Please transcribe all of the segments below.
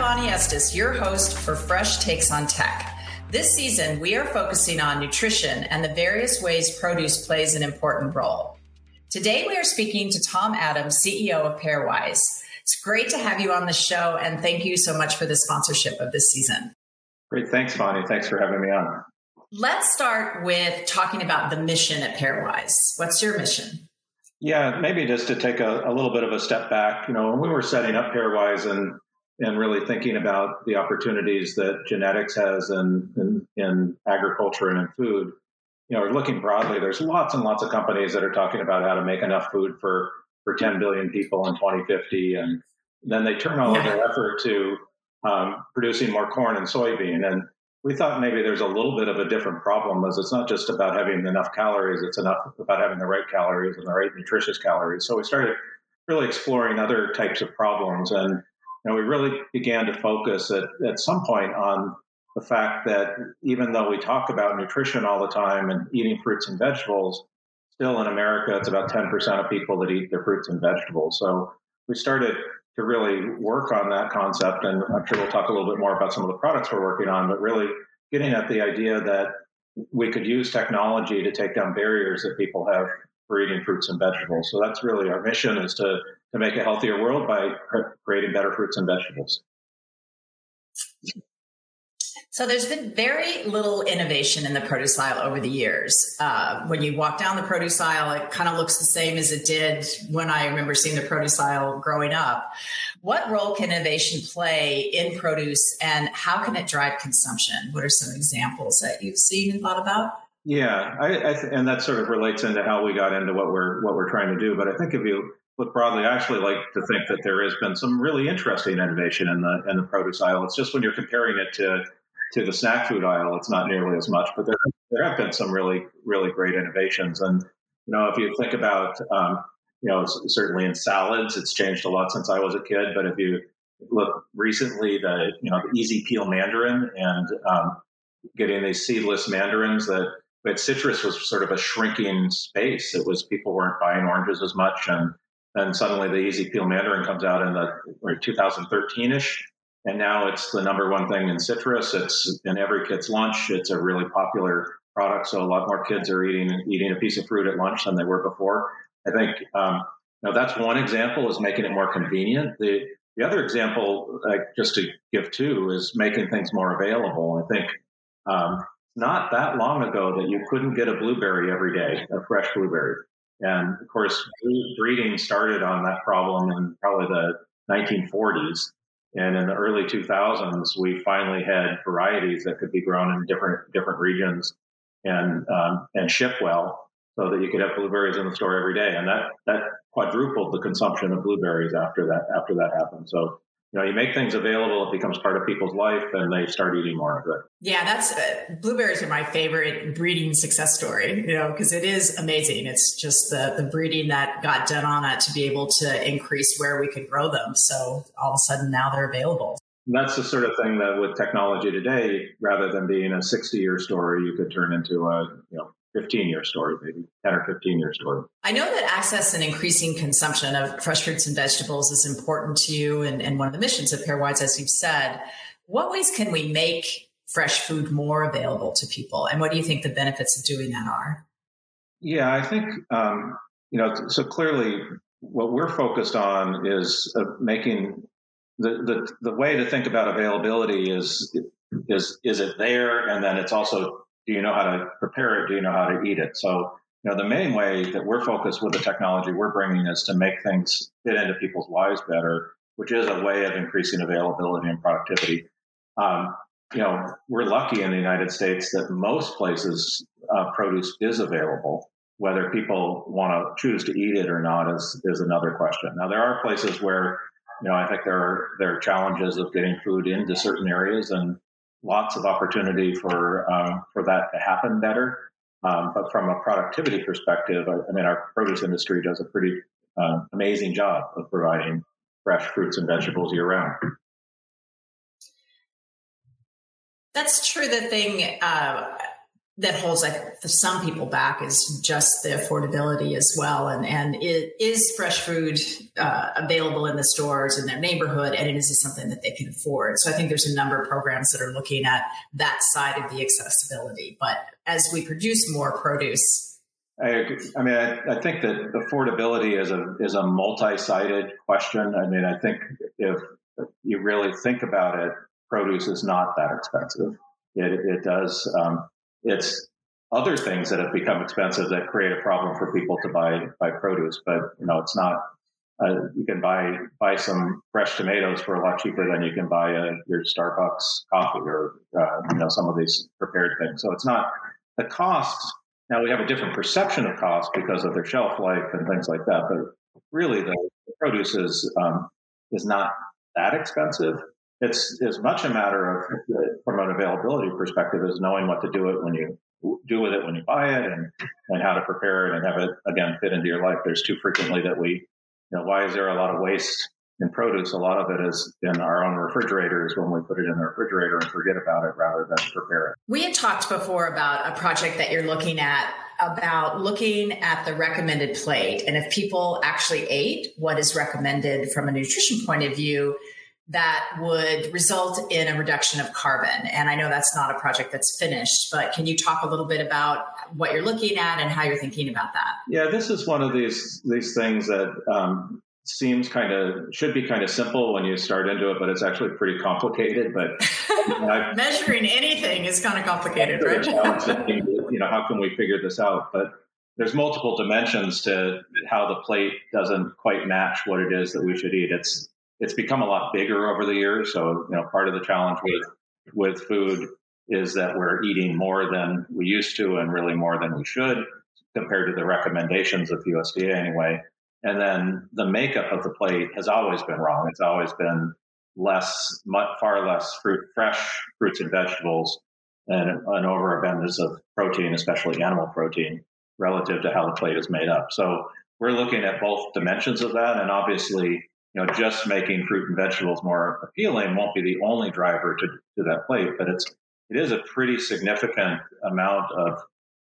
Bonnie Estes, your host for Fresh Takes on Tech. This season, we are focusing on nutrition and the various ways produce plays an important role. Today, we are speaking to Tom Adams, CEO of Pairwise. It's great to have you on the show, and thank you so much for the sponsorship of this season. Great. Thanks, Bonnie. Thanks for having me on. Let's start with talking about the mission at Pairwise. What's your mission? Yeah, maybe just to take a little bit of a step back. You know, when we were setting up Pairwise and really thinking about the opportunities that genetics has in agriculture and in food, you know, we're looking broadly. There's lots and lots of companies that are talking about how to make enough food for 10 billion people in 2050. And then they turn all of their effort to producing more corn and soybean. And we thought maybe there's a little bit of a different problem, as it's not just about having enough calories, it's enough about having the right calories and the right nutritious calories. So we started really exploring other types of problems. And we really began to focus at some point on the fact that even though we talk about nutrition all the time and eating fruits and vegetables, still in America, it's about 10% of people that eat their fruits and vegetables. So we started to really work on that concept. And I'm sure we'll talk a little bit more about some of the products we're working on, but really getting at the idea that we could use technology to take down barriers that people have for eating fruits and vegetables. So that's really our mission, is to make a healthier world by creating better fruits and vegetables. So there's been very little innovation in the produce aisle over the years. When you walk down the produce aisle, it kind of looks the same as it did when I remember seeing the produce aisle growing up. What role can innovation play in produce, and how can it drive consumption? What are some examples that you've seen and thought about? Yeah, and that sort of relates into how we got into what we're trying to do. But I think if you look broadly, I actually like to think that there has been some really interesting innovation in the produce aisle. It's just when you're comparing it to the snack food aisle, it's not nearly as much, but there have been some really, really great innovations. And, you know, if you think about, certainly in salads, it's changed a lot since I was a kid, but if you look recently, the easy peel mandarin and getting these seedless mandarins but citrus was sort of a shrinking space. It was, people weren't buying oranges as much. And then suddenly the easy peel mandarin comes out in 2013-ish. And now it's the number one thing in citrus. It's in every kid's lunch. It's a really popular product. So a lot more kids are eating a piece of fruit at lunch than they were before. I think that's one example, is making it more convenient. The other example, just to give two, is making things more available. I think not that long ago that you couldn't get a blueberry every day, a fresh blueberry. And of course, breeding started on that problem in probably the 1940s. And in the early 2000s, we finally had varieties that could be grown in different regions and ship well, so that you could have blueberries in the store every day. And that quadrupled the consumption of blueberries after that happened. So, you know, you make things available, it becomes part of people's life, and they start eating more of it. Yeah, blueberries are my favorite breeding success story, you know, because it is amazing. It's just the breeding that got done on it to be able to increase where we could grow them. So all of a sudden now they're available. And that's the sort of thing that with technology today, rather than being a 60-year story, you could turn into a, 15-year story, maybe 10 or 15-year story. I know that access and increasing consumption of fresh fruits and vegetables is important to you and one of the missions of Pairwise, as you've said. What ways can we make fresh food more available to people? And what do you think the benefits of doing that are? Yeah, I think, so clearly what we're focused on is making the way to think about availability is it there? And then it's also, do you know how to prepare it? Do you know how to eat it? So, the main way that we're focused with the technology we're bringing is to make things fit into people's lives better, which is a way of increasing availability and productivity. We're lucky in the United States that most places produce is available. Whether people want to choose to eat it or not is another question. Now, there are places where, I think there are challenges of getting food into certain areas, and lots of opportunity for that to happen better. But from a productivity perspective, our produce industry does a pretty amazing job of providing fresh fruits and vegetables year-round. That's true. The thing that holds, I think, for some people back is just the affordability as well. And it is fresh food available in the stores in their neighborhood, and it is something that they can afford. So I think there's a number of programs that are looking at that side of the accessibility. But as we produce more produce, I think that affordability is a multi-sided question. I mean, I think if you really think about it, produce is not that expensive. It does. It's other things that have become expensive that create a problem for people to buy produce. But it's not. You can buy some fresh tomatoes for a lot cheaper than you can buy your Starbucks coffee or some of these prepared things. So it's not the cost. Now, we have a different perception of cost because of their shelf life and things like that. But really, the produce is not that expensive. It's as much a matter of, from an availability perspective, is knowing what to do it when you do with it when you buy it, and how to prepare it and have it, again, fit into your life. There's too frequently that we, why is there a lot of waste in produce? A lot of it is in our own refrigerators when we put it in the refrigerator and forget about it rather than prepare it. We had talked before about a project that you're looking at about looking at the recommended plate, and if people actually ate what is recommended from a nutrition point of view, that would result in a reduction of carbon. And I know that's not a project that's finished, but can you talk a little bit about what you're looking at and how you're thinking about that? Yeah, this is one of these things that seems should be simple when you start into it, but it's actually pretty complicated. But measuring anything is kind of complicated, right? How can we figure this out? But there's multiple dimensions to how the plate doesn't quite match what it is that we should eat. It's become a lot bigger over the years. So, part of the challenge with food is that we're eating more than we used to, and really more than we should compared to the recommendations of USDA anyway. And then the makeup of the plate has always been wrong. It's always been far less fresh fruits and vegetables, and an overabundance of protein, especially animal protein, relative to how the plate is made up. So we're looking at both dimensions of that. And obviously, just making fruit and vegetables more appealing won't be the only driver to that plate, but it is a pretty significant amount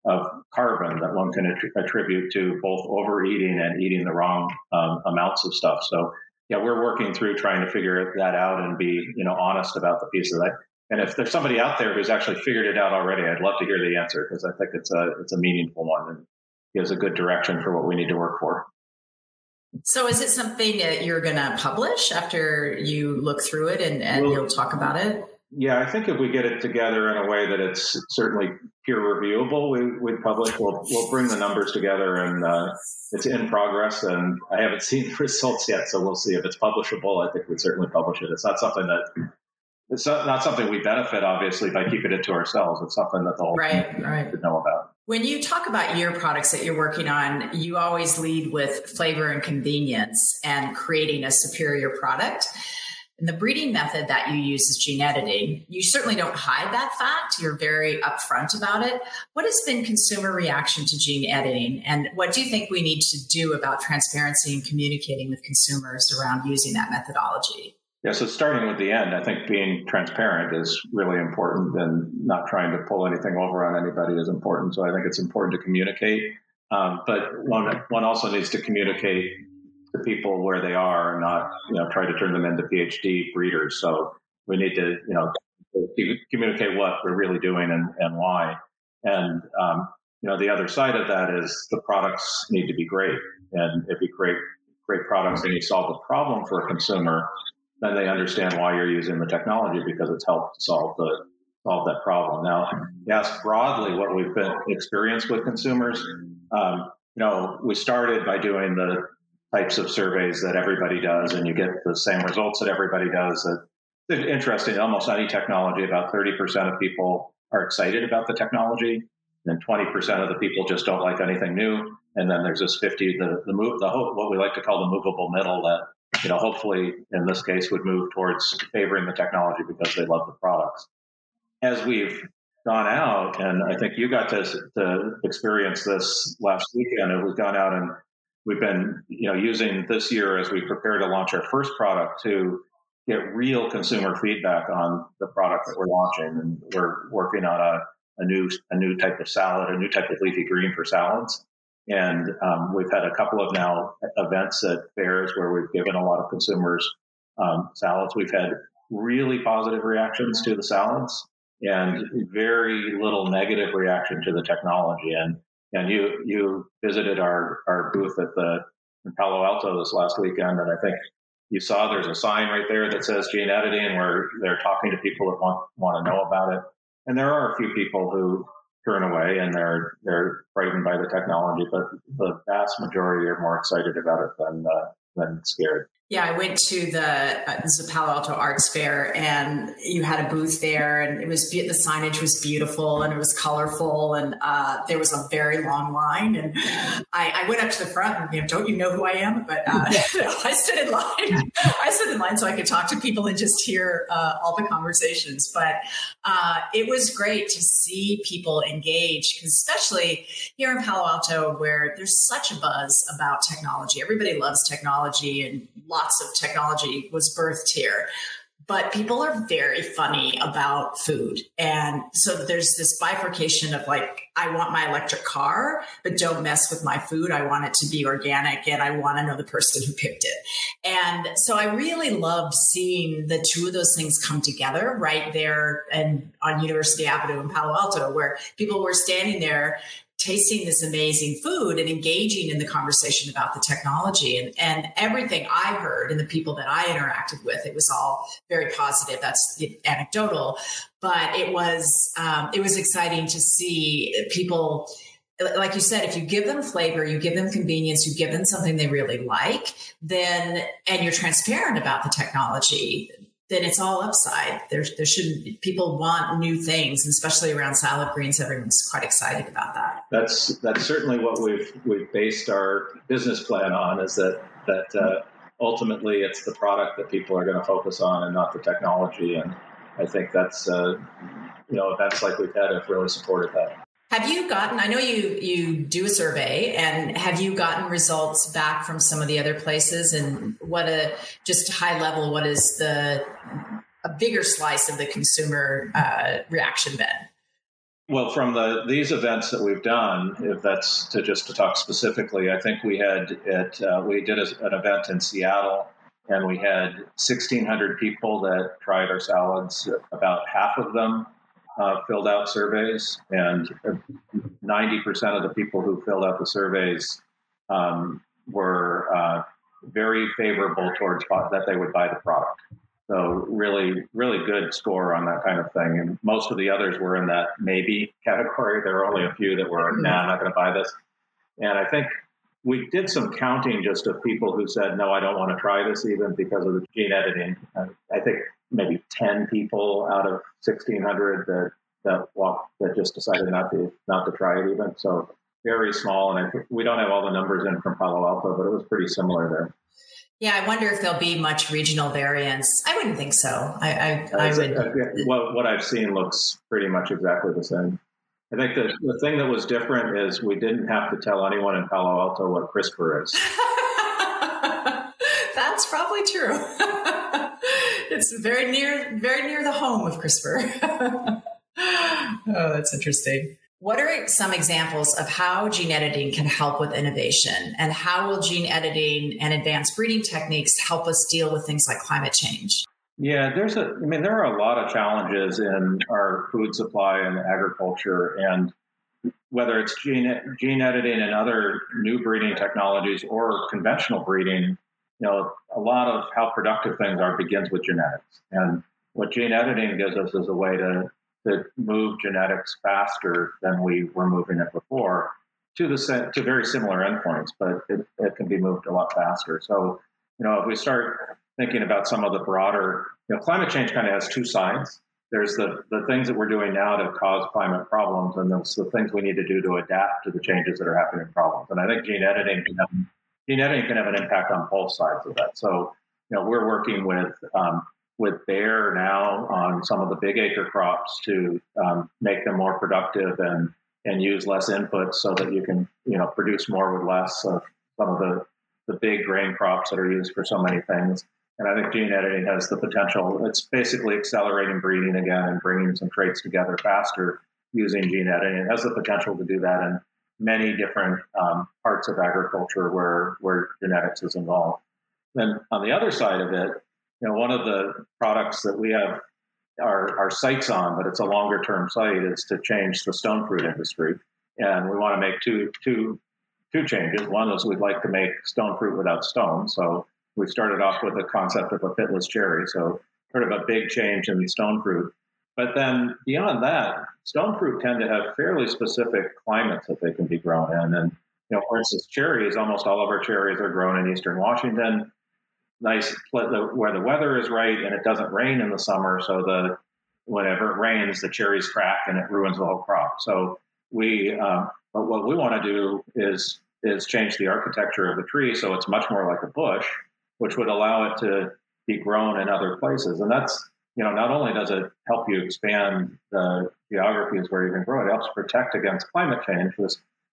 of carbon that one can attribute to both overeating and eating the wrong amounts of stuff. So yeah, we're working through trying to figure that out and be, honest about the piece of that. And if there's somebody out there who's actually figured it out already, I'd love to hear the answer, because I think it's a meaningful one and gives a good direction for what we need to work for. So is it something that you're going to publish after you look through it and you'll talk about it? Yeah, I think if we get it together in a way that it's certainly peer reviewable, we'd publish. We'll bring the numbers together, and it's in progress. And I haven't seen the results yet, so we'll see if it's publishable. I think we'd certainly publish it. It's not something we benefit, obviously, by keeping it to ourselves. It's something that the whole community should know about. When you talk about your products that you're working on, you always lead with flavor and convenience and creating a superior product. And the breeding method that you use is gene editing. You certainly don't hide that fact. You're very upfront about it. What has been consumer reaction to gene editing? And what do you think we need to do about transparency and communicating with consumers around using that methodology? Yeah, so starting with the end, I think being transparent is really important, and not trying to pull anything over on anybody is important. So I think it's important to communicate. But one also needs to communicate to people where they are, and not, try to turn them into PhD breeders. So we need to, communicate what we're really doing and why. And, the other side of that is the products need to be great. And if you create great products and you solve a problem for a consumer, then they understand why you're using the technology, because it's helped solve that problem. Now, you asked broadly what we've been experienced with consumers. We started by doing the types of surveys that everybody does, and you get the same results that everybody does. It's interesting, almost any technology, about 30% of people are excited about the technology, and then 20% of the people just don't like anything new. And then there's this 50, what we like to call the movable middle, that, hopefully in this case would move towards favoring the technology because they love the products. As we've gone out, and I think you got to experience this last weekend, it was gone out, and we've been, using this year as we prepare to launch our first product to get real consumer feedback on the product that we're launching. And we're working on a new type of salad, a new type of leafy green for salads. And we've had a couple of now events at fairs where we've given a lot of consumers salads. We've had really positive reactions to the salads and very little negative reaction to the technology. And you visited our booth in Palo Alto this last weekend, and I think you saw there's a sign right there that says gene editing, where they're talking to people that want to know about it. And there are a few people who turn away and they're frightened by the technology, but the vast majority are more excited about it than scared. Yeah, I went to the Palo Alto Arts Fair, and you had a booth there, and it was the signage was beautiful and it was colorful, and there was a very long line. And I went up to the front and, don't you know who I am? But I stood in line. I stood in line so I could talk to people and just hear all the conversations. But it was great to see people engage, because especially here in Palo Alto, where there's such a buzz about technology. Everybody loves technology, and lots of technology was birthed here, but people are very funny about food. And so there's this bifurcation of I want my electric car, but don't mess with my food. I want it to be organic, and I want to know the person who picked it. And so I really loved seeing the two of those things come together right there and on University Avenue in Palo Alto, where people were standing there tasting this amazing food and engaging in the conversation about the technology. And everything I heard and the people that I interacted with, it was all very positive. That's anecdotal, but it was exciting to see people. Like you said, if you give them flavor, you give them convenience, you give them something they really like, and you're transparent about the technology, then it's all upside. People want new things, and especially around salad greens, everyone's quite excited about that. That's certainly what we've based our business plan on, is that ultimately it's the product that people are going to focus on and not the technology. And I think that's, events like we've had have really supported that. Have you gotten, I know you do a survey, and have you gotten results back from some of the other places? And just high level, what is a bigger slice of the consumer reaction been? Well, from these events that we've done, if that's to talk specifically, I think we had an event in Seattle, and we had 1,600 people that tried our salads. About half of them filled out surveys, and 90% of the people who filled out the surveys were very favorable towards that they would buy the product. So really, really good score on that kind of thing. And most of the others were in that maybe category. There were only a few that were, I'm not going to buy this. And I think we did some counting just of people who said, no, I don't want to try this even because of the gene editing. I think maybe 10 people out of 1,600 that just decided not to try it even. So very small. And I think we don't have all the numbers in from Palo Alto, but it was pretty similar there. Yeah, I wonder if there'll be much regional variance. I wouldn't think so. I would. What I've seen looks pretty much exactly the same. I think the thing that was different is we didn't have to tell anyone in Palo Alto what CRISPR is. That's probably true. It's very near the home of CRISPR. Oh, that's interesting. What are some examples of how gene editing can help with innovation, and how will gene editing and advanced breeding techniques help us deal with things like climate change? Yeah, there are a lot of challenges in our food supply and agriculture, and whether it's gene editing and other new breeding technologies or conventional breeding, a lot of how productive things are begins with genetics. And what gene editing gives us is a way to move genetics faster than we were moving it before to very similar endpoints, but it can be moved a lot faster. So, if we start thinking about some of the broader, climate change kind of has two sides. There's the things that we're doing now to cause climate problems, and there's the things we need to do to adapt to the changes that are happening in problems. And I think gene editing can have an impact on both sides of that. So, we're working with Bayer now on some of the big acre crops to make them more productive and use less inputs so that you can, produce more with less of some of the big grain crops that are used for so many things. And I think gene editing has the potential. It's basically accelerating breeding again and bringing some traits together faster using gene editing. It has the potential to do that in many different parts of agriculture where genetics is involved. Then on the other side of it, one of the products that we have our sights on, but it's a longer term sight, is to change the stone fruit industry. And we want to make two changes. One is we'd like to make stone fruit without stone. So we started off with the concept of a pitless cherry. So sort of a big change in stone fruit. But then beyond that, stone fruit tend to have fairly specific climates that they can be grown in. And, for instance, cherries, almost all of our cherries are grown in eastern Washington, nice where the weather is right and it doesn't rain in the summer. So whenever it rains, the cherries crack and it ruins the whole crop. So but what we want to do is change the architecture of the tree so it's much more like a bush, which would allow it to be grown in other places. And that's, not only does it help you expand the geographies where you can grow, it helps protect against climate change.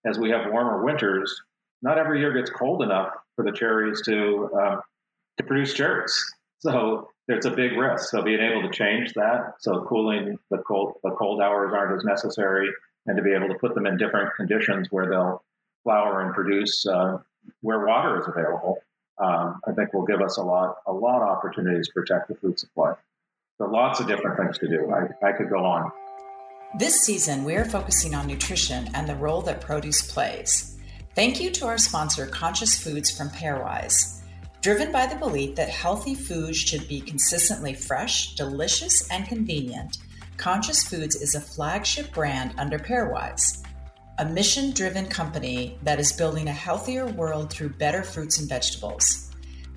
As we have warmer winters, not every year gets cold enough for the cherries to produce cherries. So there's a big risk. So being able to change that, so cooling the cold hours aren't as necessary, and to be able to put them in different conditions where they'll flower and produce where water is available, I think will give us a lot of opportunities to protect the food supply. So lots of different things to do. I could go on. This season, we are focusing on nutrition and the role that produce plays. Thank you to our sponsor, Conscious Foods from Pairwise. Driven by the belief that healthy food should be consistently fresh, delicious, and convenient, Conscious Foods is a flagship brand under Pairwise, a mission-driven company that is building a healthier world through better fruits and vegetables.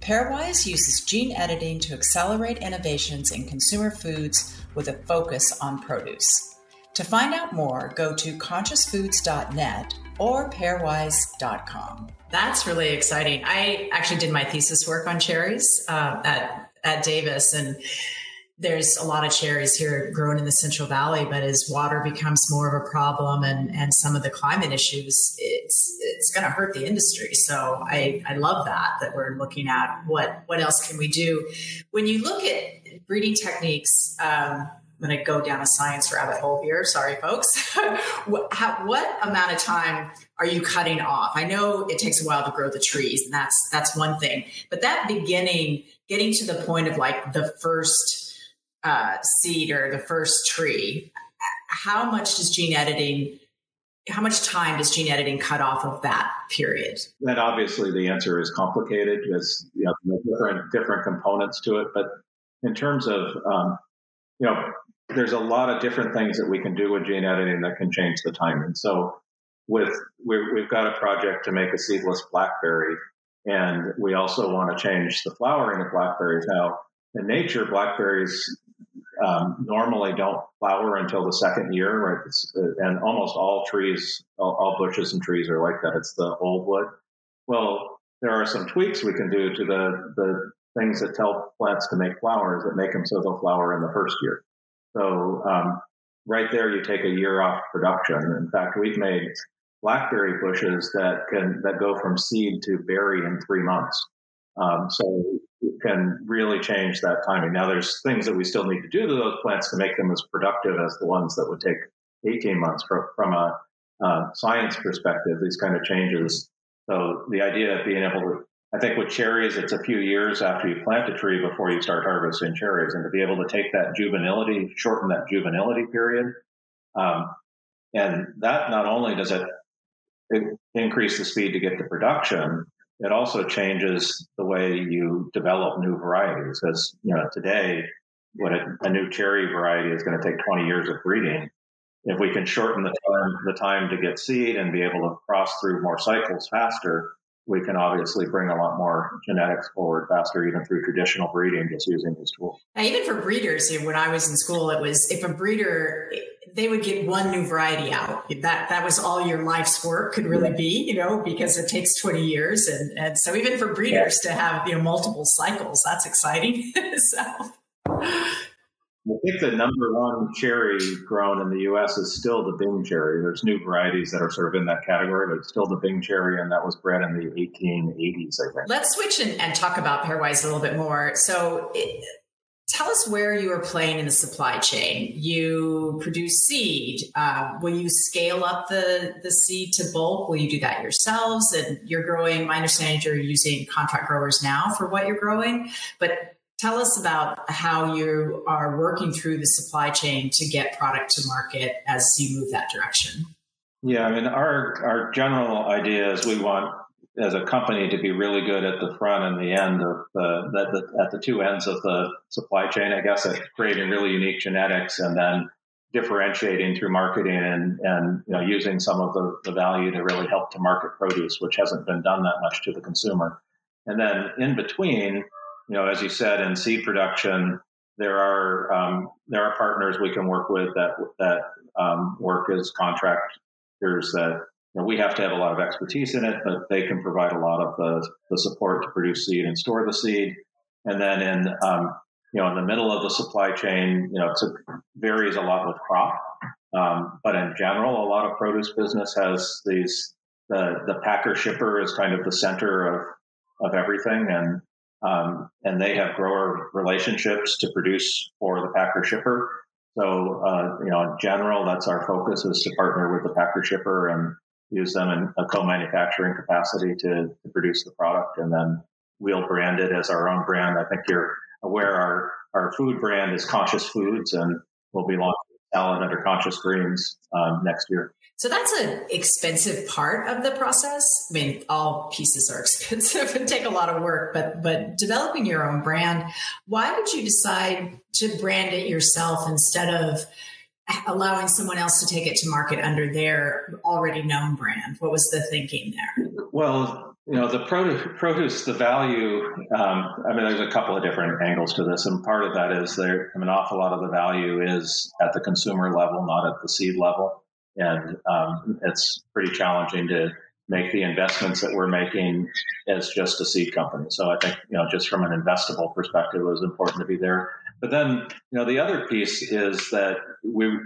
Pairwise uses gene editing to accelerate innovations in consumer foods with a focus on produce. To find out more, go to consciousfoods.net or pairwise.com. That's really exciting. I actually did my thesis work on cherries at Davis, and there's a lot of cherries here grown in the Central Valley, but as water becomes more of a problem and some of the climate issues, it's going to hurt the industry. So I love that we're looking at what else can we do. When you look at breeding techniques, I'm going to go down a science rabbit hole here. Sorry, folks. What amount of time are you cutting off? I know it takes a while to grow the trees, and that's one thing. But that beginning, getting to the point of like the first seed or the first tree, how much time does gene editing cut off of that period? Then obviously the answer is complicated because different components to it. But in terms of, there's a lot of different things that we can do with gene editing that can change the timing. So we've got a project to make a seedless blackberry, and we also want to change the flowering of blackberries. Now, in nature, blackberries normally don't flower until the second year, right? And almost all trees, all bushes and trees are like that. It's the old wood. Well, there are some tweaks we can do to the things that tell plants to make flowers that make them so they'll flower in the first year. So right there, you take a year off production. In fact, we've made blackberry bushes that go from seed to berry in 3 months. So it can really change that timing. Now, there's things that we still need to do to those plants to make them as productive as the ones that would take 18 months from a science perspective, these kind of changes. So the idea of being able to, I think with cherries, it's a few years after you plant a tree before you start harvesting cherries. And to be able to take that juvenility, shorten that juvenility period. And that not only does it increase the speed to get to production, it also changes the way you develop new varieties. As today, when a new cherry variety is going to take 20 years of breeding, if we can shorten the time to get seed and be able to cross through more cycles faster, we can obviously bring a lot more genetics forward faster, even through traditional breeding, just using these tools. Now, even for breeders, when I was in school, it was if a breeder, they would get one new variety out. That was all your life's work could really be, because it takes 20 years. And so even for breeders to have, multiple cycles, that's exciting. So I think the number one cherry grown in the U.S. is still the Bing cherry. There's new varieties that are sort of in that category, but it's still the Bing cherry, and that was bred in the 1880s, I think. Let's switch and talk about Pairwise a little bit more. So Tell us where you are playing in the supply chain. You produce seed. Will you scale up the seed to bulk? Will you do that yourselves? And you're growing, my understanding you're using contract growers now for what you're growing. But tell us about how you are working through the supply chain to get product to market as you move that direction. Yeah, I mean, our general idea is we want, as a company, to be really good at the front and the end of the two ends of the supply chain, I guess, at creating really unique genetics and then differentiating through marketing and you know, using some of the value to really help to market produce, which hasn't been done that much to the consumer. And then in between, you know, as you said, in seed production, there are partners we can work with that work as contractors that, you know, we have to have a lot of expertise in it, but they can provide a lot of the support to produce seed and store the seed. And then in the middle of the supply chain, you know, it varies a lot with crop. But in general, a lot of produce business has these, the packer shipper is kind of the center of everything. And they have grower relationships to produce for the packer shipper. So, you know, in general, that's our focus, is to partner with the packer shipper and use them in a co-manufacturing capacity to produce the product, and then we'll brand it as our own brand. I think you're aware our food brand is Conscious Foods, and we'll be launching salad under Conscious Greens next year. So that's an expensive part of the process. I mean, all pieces are expensive and take a lot of work, but developing your own brand, why did you decide to brand it yourself instead of allowing someone else to take it to market under their already known brand? What was the thinking there? Well, you know, the produce, the value, I mean, there's a couple of different angles to this. And part of that is an awful lot of the value is at the consumer level, not at the seed level. And it's pretty challenging to make the investments that we're making as just a seed company. So I think, you know, just from an investable perspective, it was important to be there. But then, you know, the other piece is that we, you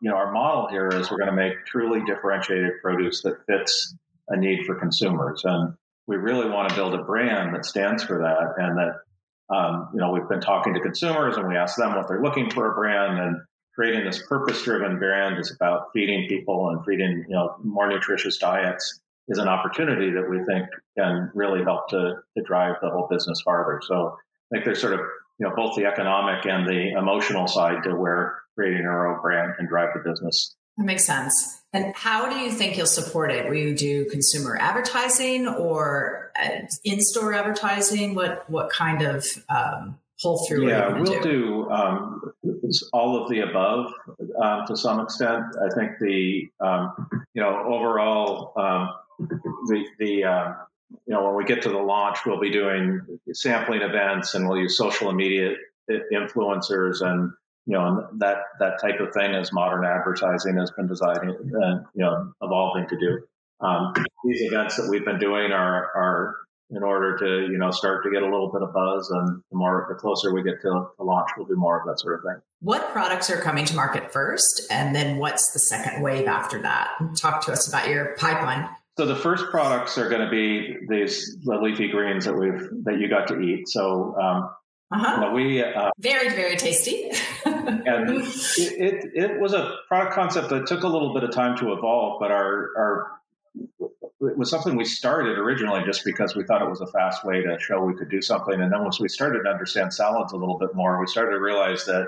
know, our model here is we're going to make truly differentiated produce that fits a need for consumers. And we really want to build a brand that stands for that. And that, you know, we've been talking to consumers and we ask them what they're looking for a brand, and creating this purpose-driven brand is about feeding people and feeding, you know, more nutritious diets is an opportunity that we think can really help to drive the whole business farther. So I think there's sort of, you know, both the economic and the emotional side to where creating our own brand can drive the business. That makes sense. And how do you think you'll support it? Will you do consumer advertising or in-store advertising? What kind of pull through? Yeah, we'll do all of the above to some extent. I think when we get to the launch, we'll be doing sampling events and we'll use social media influencers and, you know, and that type of thing, as modern advertising has been designing and, you know, evolving to do. These events that we've been doing are in order to, you know, start to get a little bit of buzz, and the closer we get to the launch, we'll do more of that sort of thing. What products are coming to market first, and then what's the second wave after that? Talk to us about your pipeline. So the first products are going to be the leafy greens that you got to eat. So you know, we very, very tasty. And it was a product concept that took a little bit of time to evolve, but it was something we started originally just because we thought it was a fast way to show we could do something. And then once we started to understand salads a little bit more, we started to realize that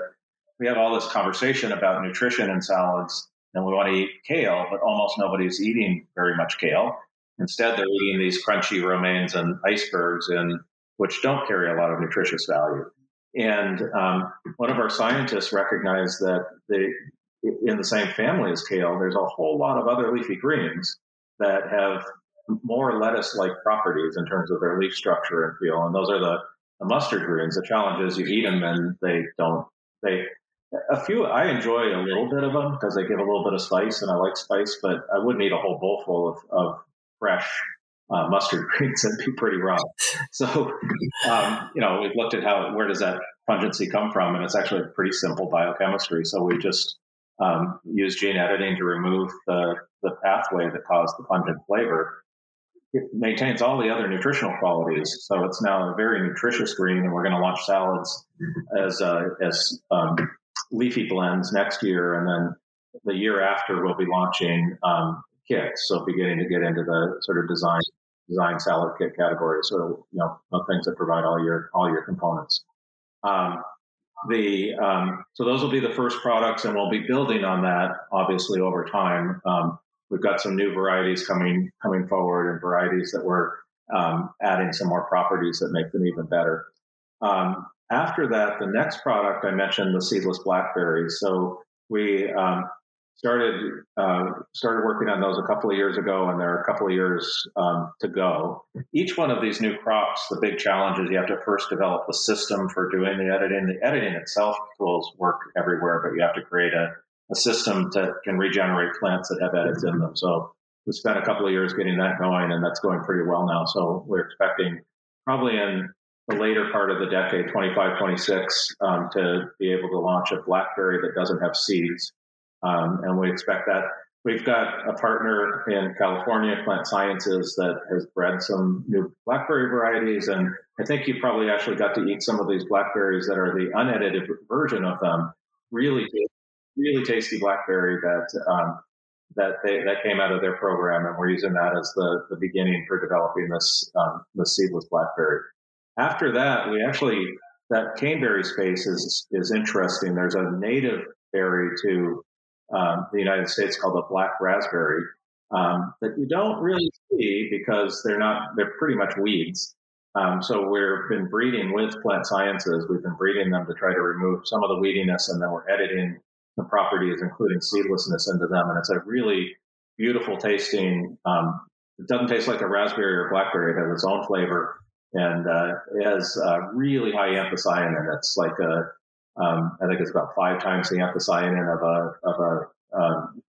we have all this conversation about nutrition in salads, and we want to eat kale, but almost nobody's eating very much kale. Instead, they're eating these crunchy romaines and icebergs, and which don't carry a lot of nutritious value. And one of our scientists recognized that in the same family as kale, there's a whole lot of other leafy greens that have more lettuce-like properties in terms of their leaf structure and feel. And those are the mustard greens. The challenge is you eat them and I enjoy a little bit of them because they give a little bit of spice, and I like spice, but I wouldn't eat a whole bowl full of fresh mustard greens. That'd be pretty rough. So, you know, we've looked at where does that pungency come from? And it's actually a pretty simple biochemistry. So we just use gene editing to remove the pathway that caused the pungent flavor. it maintains all the other nutritional qualities. So it's now a very nutritious green, and we're going to launch salads as leafy blends next year. And then the year after, we'll be launching kits. So beginning to get into the sort of design salad kit category, sort of, you know, things that provide all your components. So those will be the first products, and we'll be building on that obviously over time. We've got some new varieties coming forward, and varieties that we're adding some more properties that make them even better. After that, the next product I mentioned, the seedless blackberries. So we started working on those a couple of years ago, and there are a couple of years to go. Each one of these new crops, the big challenge is you have to first develop the system for doing the editing. The editing itself tools work everywhere, but you have to create a system that can regenerate plants that have edits in them. So we spent a couple of years getting that going, and that's going pretty well now. So we're expecting probably in the later part of the decade, 25, 26, to be able to launch a blackberry that doesn't have seeds. And we expect that. We've got a partner in California, Plant Sciences, that has bred some new blackberry varieties. And I think you probably actually got to eat some of these blackberries that are the unedited version of them. Really, really tasty blackberry that came out of their program. And we're using that as the beginning for developing the seedless blackberry. After that, that caneberry space is interesting. There's a native berry to the United States called the black raspberry that you don't really see because they're pretty much weeds. So we've been breeding with Plant Sciences. We've been breeding them to try to remove some of the weediness, and then we're editing the properties, including seedlessness, into them. And it's a really beautiful tasting. It doesn't taste like a raspberry or blackberry. It has its own flavor, and it has really high anthocyanin. It's like I think it's about 5 times the anthocyanin of a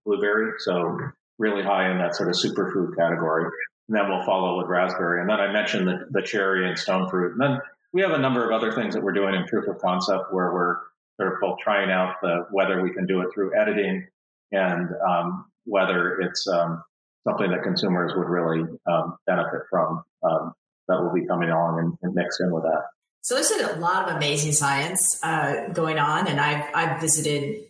blueberry, so really high in that sort of superfood category. And then we'll follow with raspberry. And then I mentioned the cherry and stone fruit. And then we have a number of other things that we're doing in proof of concept where we're sort of both trying out whether we can do it through editing and whether it's something that consumers would really benefit from that will be coming along and mixed in with that. So there's a lot of amazing science going on, and I've visited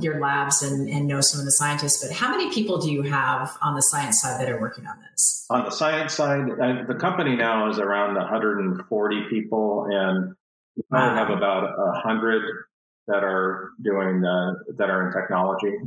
your labs and know some of the scientists, but how many people do you have on the science side that are working on this? On the science side, the company now is around 140 people, and we probably have about 100 that are doing that are in technology.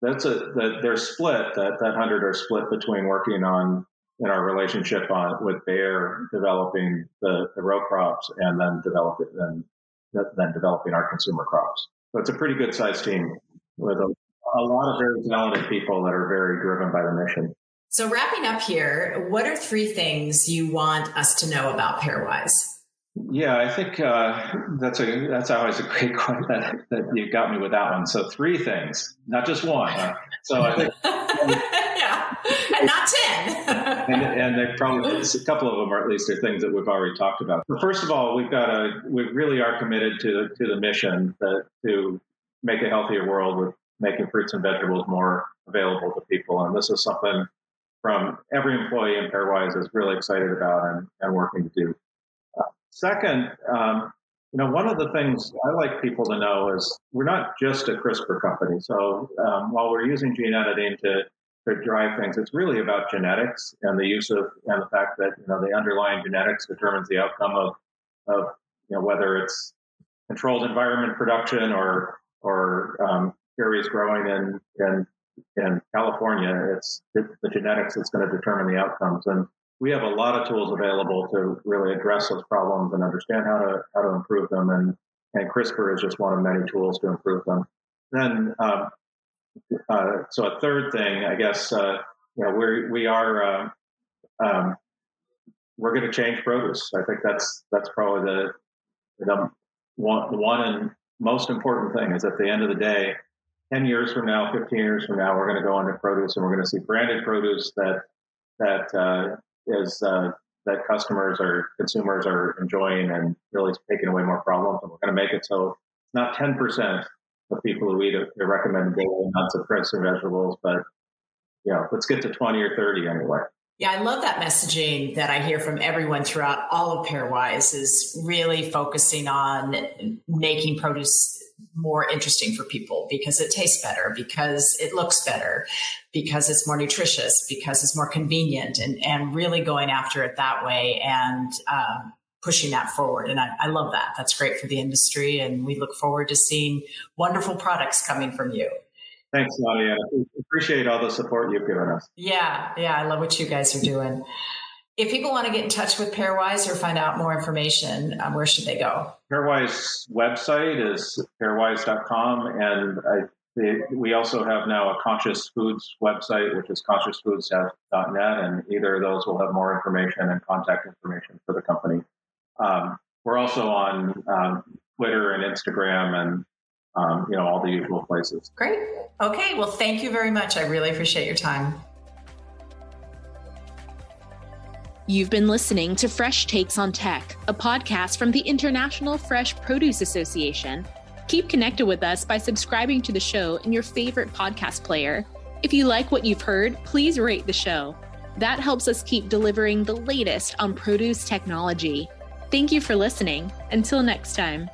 They're split. That 100 are split between working on in our relationship with Bayer, developing the row crops, and then developing our consumer crops. So it's a pretty good sized team with a lot of very talented people that are very driven by the mission. So wrapping up here, what are 3 things you want us to know about Pairwise? Yeah, I think that's always a great question that you got me with that one. So 3 things, not just one. Huh? So I think. Yeah, and not 10. and they're probably a couple of them, or at least are things that we've already talked about. But first of all, we really are committed to the mission to make a healthier world with making fruits and vegetables more available to people. And this is something from every employee in Pairwise is really excited about and working to do. Second, one of the things I like people to know is we're not just a CRISPR company. So while we're using gene editing to drive things, it's really about genetics and the use of and the fact that the underlying genetics determines the outcome of whether it's controlled environment production or berries growing in California. It's the genetics that's going to determine the outcomes, and we have a lot of tools available to really address those problems and understand how to improve them. And CRISPR is just one of many tools to improve them. Then, so a third thing, I guess, we're going to change produce. I think that's probably the one and most important thing is at the end of the day, 10 years from now, 15 years from now, we're going to go into produce and we're going to see branded produce that customers or consumers are enjoying and really taking away more problems. And we're going to make it so it's not 10% of people who eat the recommended daily amounts of fruits and vegetables, but let's get to 20 or 30 anyway. Yeah, I love that messaging that I hear from everyone throughout all of Pairwise is really focusing on making produce more interesting for people because it tastes better, because it looks better, because it's more nutritious, because it's more convenient, and really going after it that way and pushing that forward. And I love that. That's great for the industry. And we look forward to seeing wonderful products coming from you. Thanks, Nadia. We appreciate all the support you've given us. Yeah, I love what you guys are doing. If people want to get in touch with Pairwise or find out more information, where should they go? Pairwise website is pairwise.com. And we also have now a Conscious Foods website, which is consciousfoods.net. And either of those will have more information and contact information for the company. We're also on Twitter and Instagram and all the usual places. Great. Okay. Well, thank you very much. I really appreciate your time. You've been listening to Fresh Takes on Tech, a podcast from the International Fresh Produce Association. Keep connected with us by subscribing to the show in your favorite podcast player. If you like what you've heard, please rate the show. That helps us keep delivering the latest on produce technology. Thank you for listening. Until next time.